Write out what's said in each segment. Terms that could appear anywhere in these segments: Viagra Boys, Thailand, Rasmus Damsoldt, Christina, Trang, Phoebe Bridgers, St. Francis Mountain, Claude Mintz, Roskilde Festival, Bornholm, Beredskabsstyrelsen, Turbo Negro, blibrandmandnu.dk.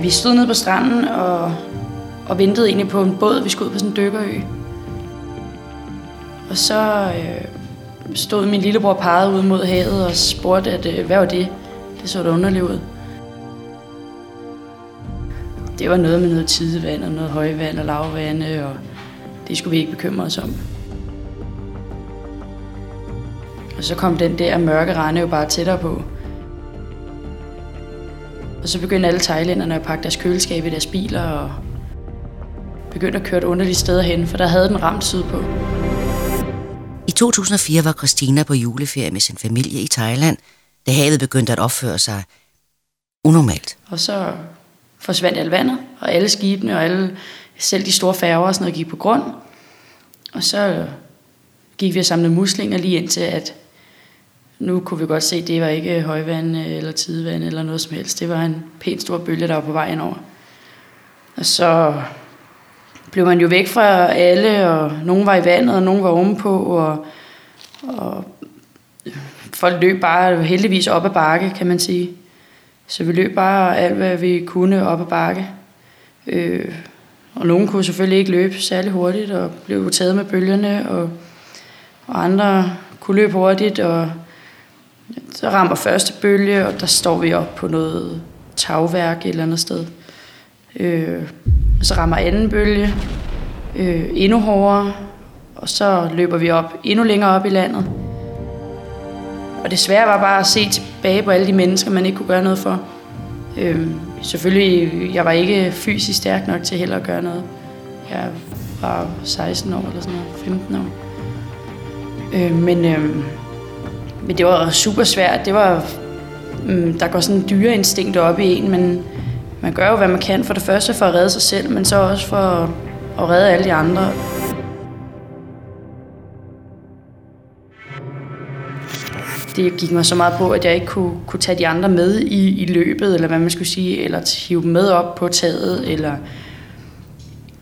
Vi stod nede på stranden og ventede egentlig på en båd. Vi skulle ud på sådan en dykkerø. Og så stod min lillebror og pegede ud mod havet og spurgte, at hvad var det? Det så da underligt ud. Det var noget med noget tidevand og noget højvand og lavvande, og det skulle vi ikke bekymre os om. Og så kom den der mørke rende jo bare tættere på. Og så begyndte alle thailænderne at pakke deres køleskab i deres biler og begyndte at køre et underligt sted hen, for der havde den ramt sydpå. I 2004 var Christina på juleferie med sin familie i Thailand, da havet begyndte at opføre sig unormalt. Og så forsvandt alt vandet, og alle skibene og alle, selv de store færger og sådan noget, gik på grund. Og så gik vi og samlede muslinger lige indtil, at nu kunne vi godt se, at det var ikke højvand eller tidevand eller noget som helst. Det var en pænt stor bølge, der var på vejen over. Og så blev man jo væk fra alle, og nogen var i vandet, og nogen var ovenpå, og folk løb bare heldigvis op ad bakke, kan man sige. Så vi løb bare alt, hvad vi kunne op ad bakke. Og nogen kunne selvfølgelig ikke løbe særlig hurtigt, og blev taget med bølgerne, og andre kunne løbe hurtigt, og så rammer første bølge, og der står vi op på noget tagværk et eller andet sted. Så rammer anden bølge endnu hårdere, og så løber vi op endnu længere op i landet. Og det svære var bare at se tilbage på alle de mennesker, man ikke kunne gøre noget for. Selvfølgelig, jeg var ikke fysisk stærk nok til heller at gøre noget. Jeg var 16 år eller sådan noget, 15 år. Men det var super svært. Det var, der går sådan en dyrerinstinkt op i en, men man gør jo, hvad man kan. For det første for at redde sig selv, men så også for at redde alle de andre. Det gik mig så meget på, at jeg ikke kunne tage de andre med i løbet, eller hvad man skulle sige, eller hive dem med op på taget,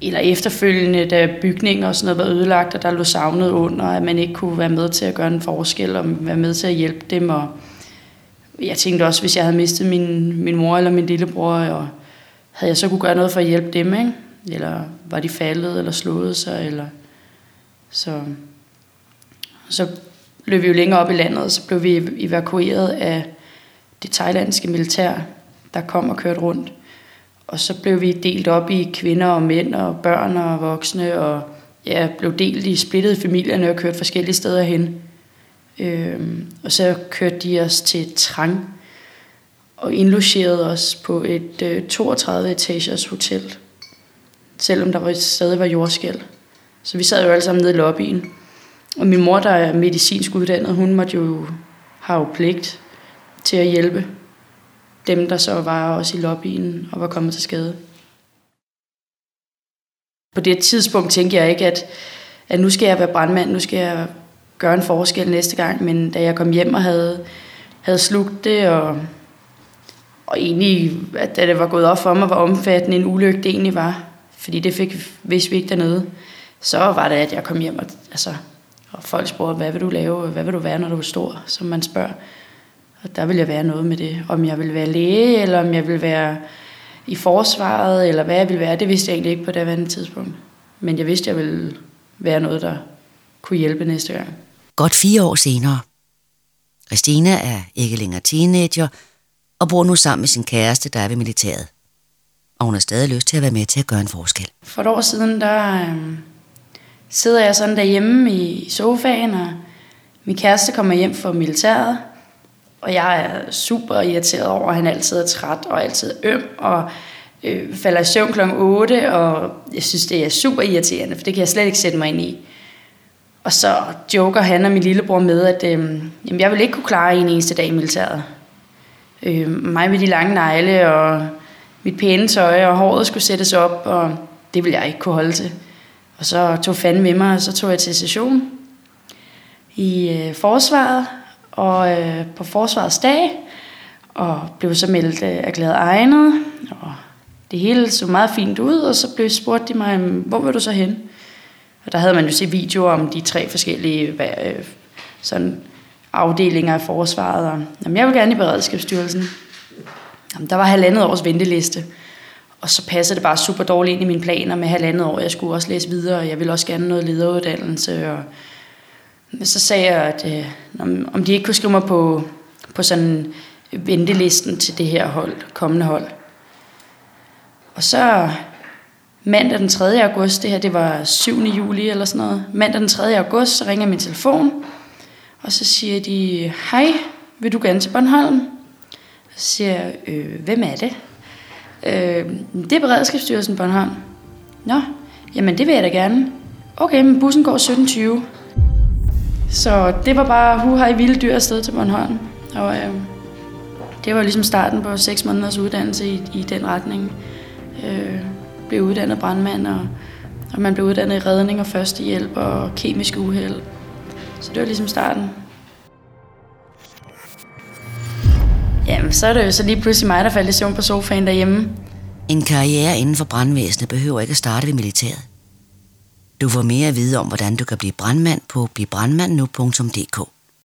eller efterfølgende, da bygninger og sådan noget var ødelagt, og der lå savnet under, at man ikke kunne være med til at gøre en forskel, og være med til at hjælpe dem. Og jeg tænkte også, hvis jeg havde mistet min mor eller min lillebror, og havde jeg så kunne gøre noget for at hjælpe dem, ikke? Eller var de faldet, eller slået sig, eller... Så løb vi jo længere op i landet, og så blev vi evakueret af det thailandske militær, der kom og kørte rundt. Og så blev vi delt op i kvinder og mænd og børn og voksne, og ja, blev delt i splittede familierne og kørt forskellige steder hen. Og så kørte de os til Trang og indlogerede os på et 32-etagers hotel, selvom der stadig var jordskælv. Så vi sad jo alle sammen nede i lobbyen. Og min mor, der er medicinsk uddannet, hun måtte jo have pligt til at hjælpe dem, der så var også i lobbyen og var kommet til skade. På det tidspunkt tænkte jeg ikke, at nu skal jeg være brandmand, nu skal jeg gøre en forskel næste gang, men da jeg kom hjem og havde slugt det, og egentlig, at da det var gået op for mig, hvor omfattende en ulykke det egentlig var, fordi det vidste vi ikke dernede, så var det, at jeg kom hjem, og folk spurgte, hvad vil du lave, hvad vil du være, når du er stor, som man spørger. Og der ville jeg være noget med det. Om jeg ville være læge, eller om jeg ville være i forsvaret, eller hvad jeg ville være, det vidste jeg egentlig ikke på det andet tidspunkt. Men jeg vidste, at jeg ville være noget, der kunne hjælpe næste gang. Godt 4 år senere. Christina er ikke længere teenager, og bor nu sammen med sin kæreste, der er ved militæret. Og hun har stadig lyst til at være med til at gøre en forskel. For et år siden, der sidder jeg sådan derhjemme i sofaen, og min kæreste kommer hjem fra militæret. Og jeg er super irriteret over, at han altid er træt og altid øm og falder i søvn kl. 8. Og jeg synes, det er super irriterende, for det kan jeg slet ikke sætte mig ind i. Og så joker han og min lillebror med, at jamen, jeg ville ikke kunne klare en eneste dag i militæret. Mig med de lange negle og mit pæne tøj og håret skulle sættes op, og det ville jeg ikke kunne holde til. Og så tog fanden med mig, og så tog jeg til session i forsvaret. Og på forsvarets dag, og blev så meldt erklæret egnet, og det hele så meget fint ud, og så blev spurgt de mig, hvor vil du så hen? Og der havde man jo set videoer om de 3 forskellige sådan afdelinger af forsvaret, og jeg vil gerne i Beredskabsstyrelsen. Der var 1,5 års venteliste, Og så passer det bare super dårligt ind i mine planer med 1,5 år. Jeg skulle også læse videre, og jeg ville også gerne noget lederuddannelse. Og så sagde jeg, at om de ikke kunne skrive mig på sådan ventelisten til det her hold, kommende hold. Og så mandag den 3. august, det her det var 7. juli eller sådan noget. Mandag den 3. august, så ringer min telefon, og så siger de, hej, vil du gerne til Bornholm? Og så siger jeg, hvem er det? Det er Beredskabsstyrelsen Bornholm. Nå, jamen det vil jeg da gerne. Okay, men bussen går 17.20. Så det var bare huha i vilde dyr afsted til Bornholm. Og det var ligesom starten på 6 måneders uddannelse i den retning. Blev uddannet brandmand, og man blev uddannet i redning og førstehjælp og kemisk uheld. Så det var ligesom starten. Jamen, så er det jo så lige pludselig mig, der faldt i søvn på sofaen derhjemme. En karriere inden for brandvæsenet behøver ikke at starte ved militæret. Du får mere at vide om, hvordan du kan blive brandmand på blibrandmandnu.dk.